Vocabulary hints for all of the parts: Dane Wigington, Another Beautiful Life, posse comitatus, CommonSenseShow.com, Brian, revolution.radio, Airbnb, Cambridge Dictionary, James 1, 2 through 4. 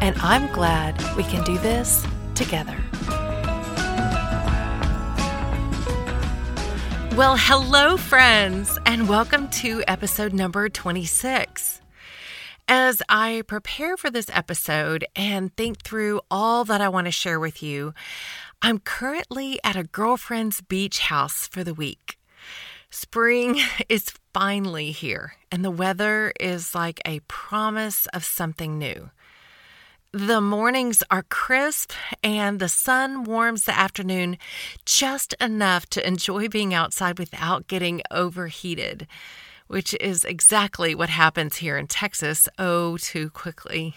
And I'm glad we can do this together. Well, hello, friends, and welcome to episode number 26. As I prepare for this episode and think through all that I want to share with you, I'm currently at a girlfriend's beach house for the week. Spring is finally here, and the weather is like a promise of something new. The mornings are crisp and the sun warms the afternoon just enough to enjoy being outside without getting overheated, which is exactly what happens here in Texas too quickly.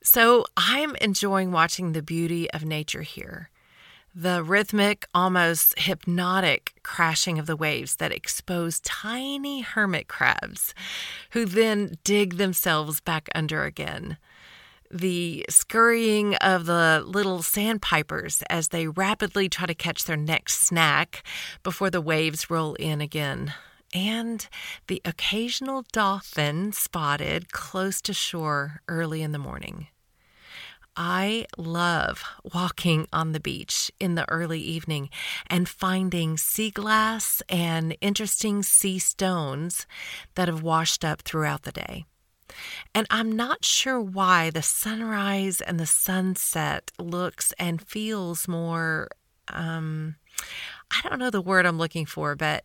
So I'm enjoying watching the beauty of nature here, the rhythmic, almost hypnotic crashing of the waves that expose tiny hermit crabs who then dig themselves back under again. The scurrying of the little sandpipers as they rapidly try to catch their next snack before the waves roll in again, and the occasional dolphin spotted close to shore early in the morning. I love walking on the beach in the early evening and finding sea glass and interesting sea stones that have washed up throughout the day. And I'm not sure why the sunrise and the sunset looks and feels more, I don't know the word I'm looking for, but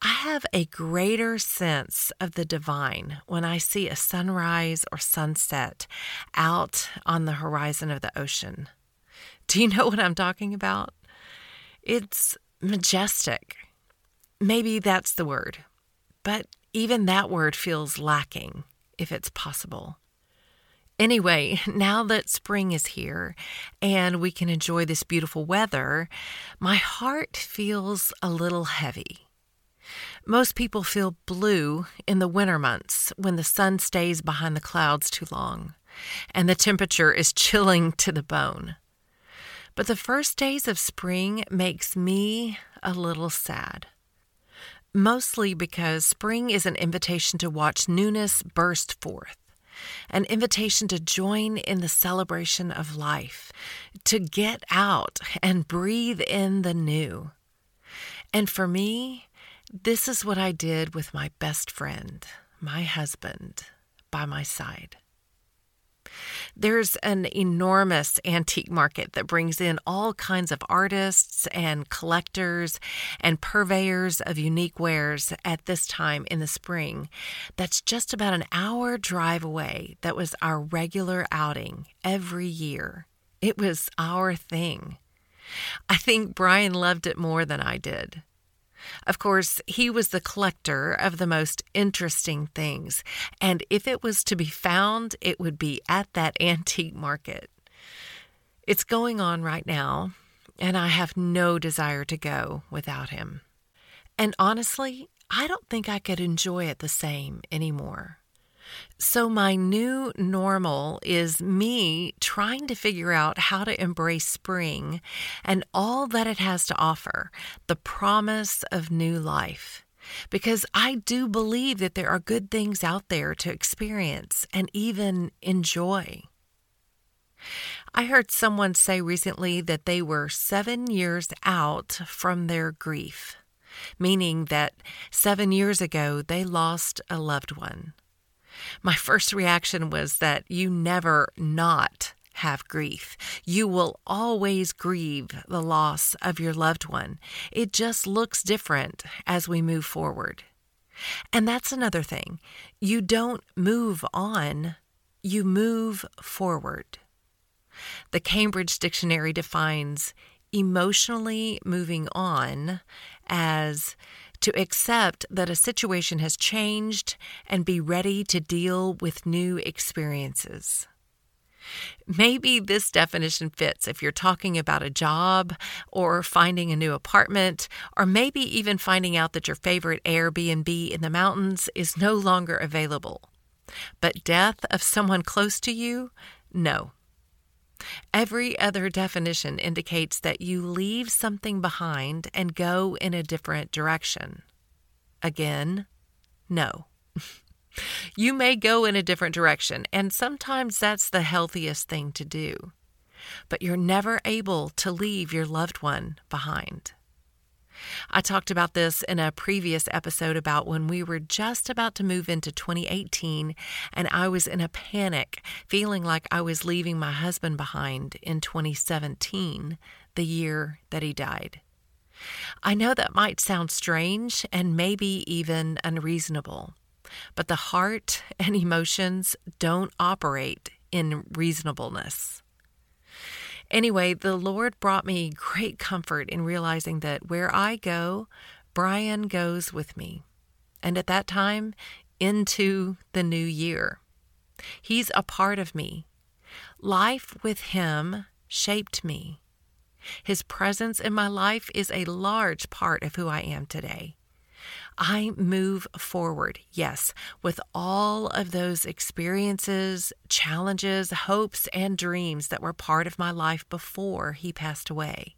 I have a greater sense of the divine when I see a sunrise or sunset out on the horizon of the ocean. Do you know what I'm talking about? It's majestic. Maybe that's the word, but even that word feels lacking, if it's possible. Anyway, now that spring is here and we can enjoy this beautiful weather, my heart feels a little heavy. Most people feel blue in the winter months when the sun stays behind the clouds too long and the temperature is chilling to the bone. But the first days of spring makes me a little sad. Mostly because spring is an invitation to watch newness burst forth, an invitation to join in the celebration of life, to get out and breathe in the new. And for me, this is what I did with my best friend, my husband, by my side. There's an enormous antique market that brings in all kinds of artists and collectors and purveyors of unique wares at this time in the spring. That's just about an hour drive away. That was our regular outing every year. It was our thing. I think Brian loved it more than I did. Of course, he was the collector of the most interesting things, and if it was to be found, it would be at that antique market. It's going on right now, and I have no desire to go without him. And honestly, I don't think I could enjoy it the same anymore. So my new normal is me trying to figure out how to embrace spring and all that it has to offer, the promise of new life. Because I do believe that there are good things out there to experience and even enjoy. I heard someone say recently that they were 7 years out from their grief, meaning that 7 years ago they lost a loved one. My first reaction was that you never not have grief. You will always grieve the loss of your loved one. It just looks different as we move forward. And that's another thing. You don't move on, you move forward. The Cambridge Dictionary defines emotionally moving on as to accept that a situation has changed and be ready to deal with new experiences. Maybe this definition fits if you're talking about a job or finding a new apartment, or maybe even finding out that your favorite Airbnb in the mountains is no longer available. But death of someone close to you? No. Every other definition indicates that you leave something behind and go in a different direction. Again, no. You may go in a different direction, and sometimes that's the healthiest thing to do. But you're never able to leave your loved one behind. I talked about this in a previous episode about when we were just about to move into 2018, and I was in a panic, feeling like I was leaving my husband behind in 2017, the year that he died. I know that might sound strange and maybe even unreasonable, but the heart and emotions don't operate in reasonableness. Anyway, the Lord brought me great comfort in realizing that where I go, Brian goes with me. And at that time, into the new year. He's a part of me. Life with him shaped me. His presence in my life is a large part of who I am today. I move forward, yes, with all of those experiences, challenges, hopes, and dreams that were part of my life before he passed away.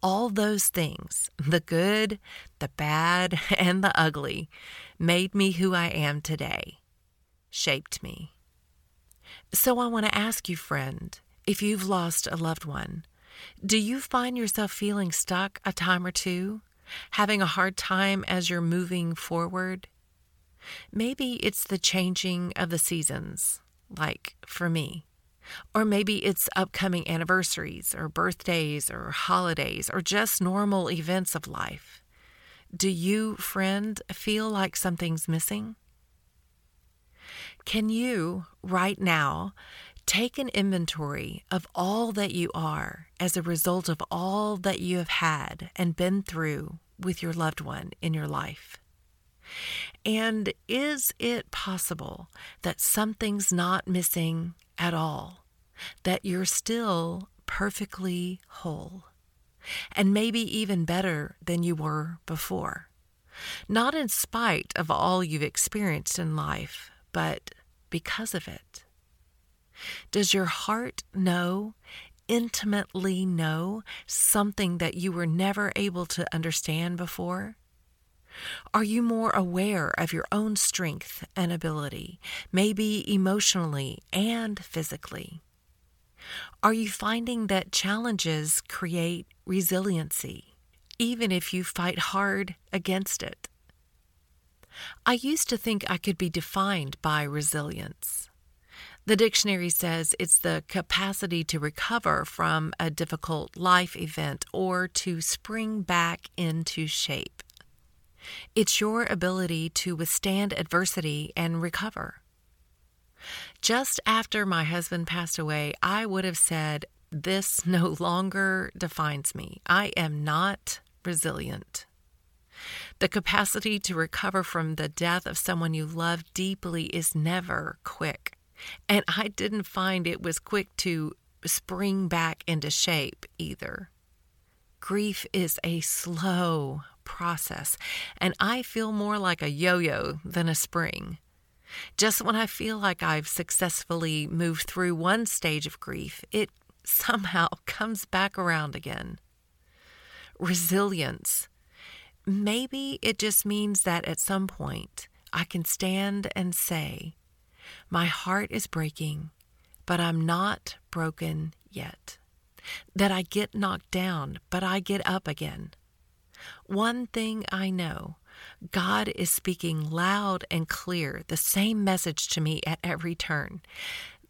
All those things, the good, the bad, and the ugly, made me who I am today, shaped me. So I want to ask you, friend, if you've lost a loved one, do you find yourself feeling stuck a time or two? Having a hard time as you're moving forward? Maybe it's the changing of the seasons, like for me. Or maybe it's upcoming anniversaries or birthdays or holidays or just normal events of life. Do you, friend, feel like something's missing? Can you, right now, take an inventory of all that you are as a result of all that you have had and been through with your loved one in your life? And is it possible that something's not missing at all, that you're still perfectly whole, and maybe even better than you were before? Not in spite of all you've experienced in life, but because of it. Does your heart know, intimately know, something that you were never able to understand before? Are you more aware of your own strength and ability, maybe emotionally and physically? Are you finding that challenges create resiliency, even if you fight hard against it? I used to think I could be defined by resilience. The dictionary says it's the capacity to recover from a difficult life event or to spring back into shape. It's your ability to withstand adversity and recover. Just after my husband passed away, I would have said, "This no longer defines me. I am not resilient." The capacity to recover from the death of someone you love deeply is never quick. And I didn't find it was quick to spring back into shape either. Grief is a slow process, and I feel more like a yo-yo than a spring. Just when I feel like I've successfully moved through one stage of grief, it somehow comes back around again. Resilience. Maybe it just means that at some point I can stand and say, my heart is breaking, but I'm not broken yet. That I get knocked down, but I get up again. One thing I know, God is speaking loud and clear the same message to me at every turn,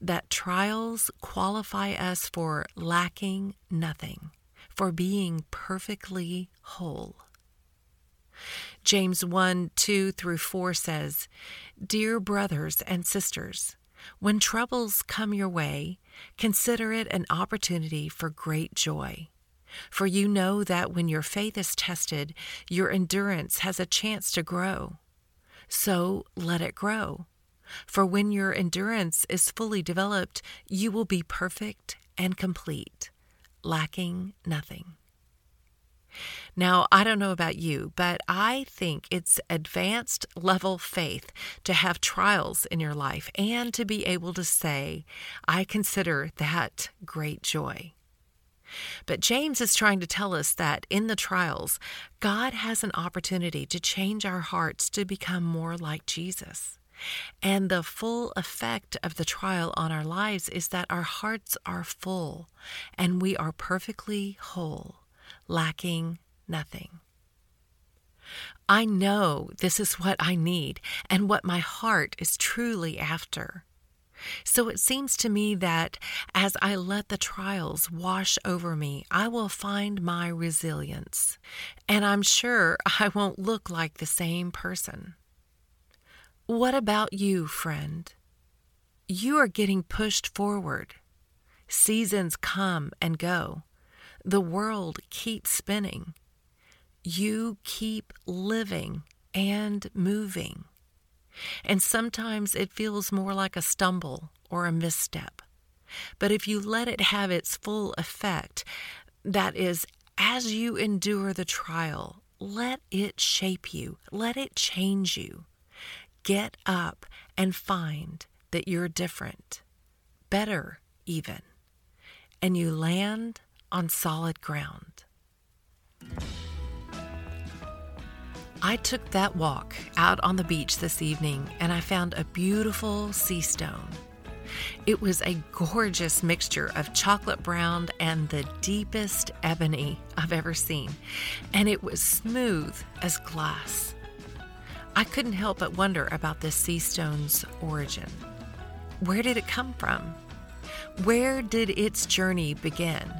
that trials qualify us for lacking nothing, for being perfectly whole. James 1, 2 through 4 says, "Dear brothers and sisters, when troubles come your way, consider it an opportunity for great joy. For you know that when your faith is tested, your endurance has a chance to grow. So let it grow. For when your endurance is fully developed, you will be perfect and complete, lacking nothing." Now, I don't know about you, but I think it's advanced level faith to have trials in your life and to be able to say, I consider that great joy. But James is trying to tell us that in the trials, God has an opportunity to change our hearts to become more like Jesus. And the full effect of the trial on our lives is that our hearts are full and we are perfectly whole, lacking nothing. I know this is what I need and what my heart is truly after. So it seems to me that as I let the trials wash over me, I will find my resilience, and I'm sure I won't look like the same person. What about you, friend? You are getting pushed forward. Seasons come and go. The world keeps spinning. You keep living and moving. And sometimes it feels more like a stumble or a misstep. But if you let it have its full effect, that is, as you endure the trial, let it shape you, let it change you. Get up and find that you're different, better even, and you land on solid ground. I took that walk out on the beach this evening and I found a beautiful sea stone. It was a gorgeous mixture of chocolate brown and the deepest ebony I've ever seen, and it was smooth as glass. I couldn't help but wonder about this sea stone's origin. Where did it come from? Where did its journey begin?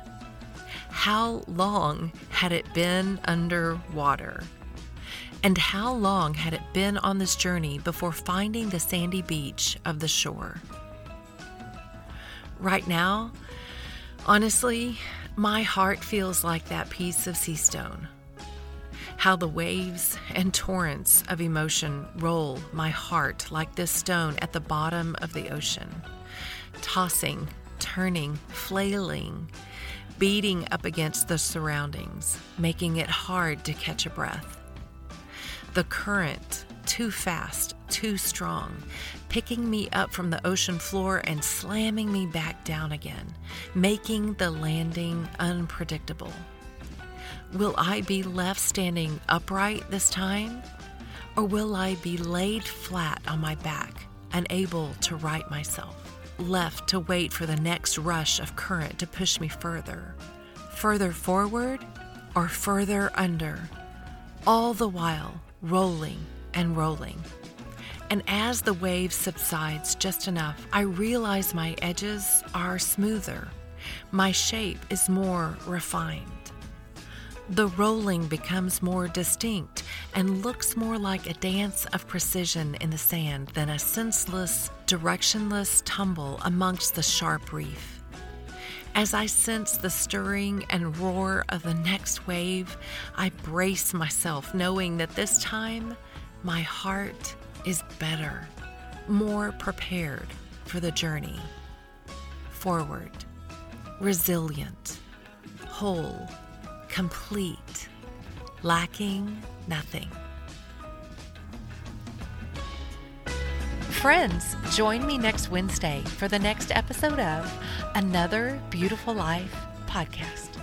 How long had it been underwater? And how long had it been on this journey before finding the sandy beach of the shore? Right now, honestly, my heart feels like that piece of sea stone. How the waves and torrents of emotion roll my heart like this stone at the bottom of the ocean, tossing, turning, flailing, beating up against the surroundings, making it hard to catch a breath. The current, too fast, too strong, picking me up from the ocean floor and slamming me back down again, making the landing unpredictable. Will I be left standing upright this time? Or will I be laid flat on my back, unable to right myself, left to wait for the next rush of current to push me further, further forward or further under, all the while rolling and rolling? And as the wave subsides just enough, I realize my edges are smoother. My shape is more refined. The rolling becomes more distinct and looks more like a dance of precision in the sand than a senseless, directionless tumble amongst the sharp reef. As I sense the stirring and roar of the next wave, I brace myself, knowing that this time my heart is better, more prepared for the journey. Forward, resilient, whole, complete, lacking nothing. Friends, join me next Wednesday for the next episode of Another Beautiful Life podcast.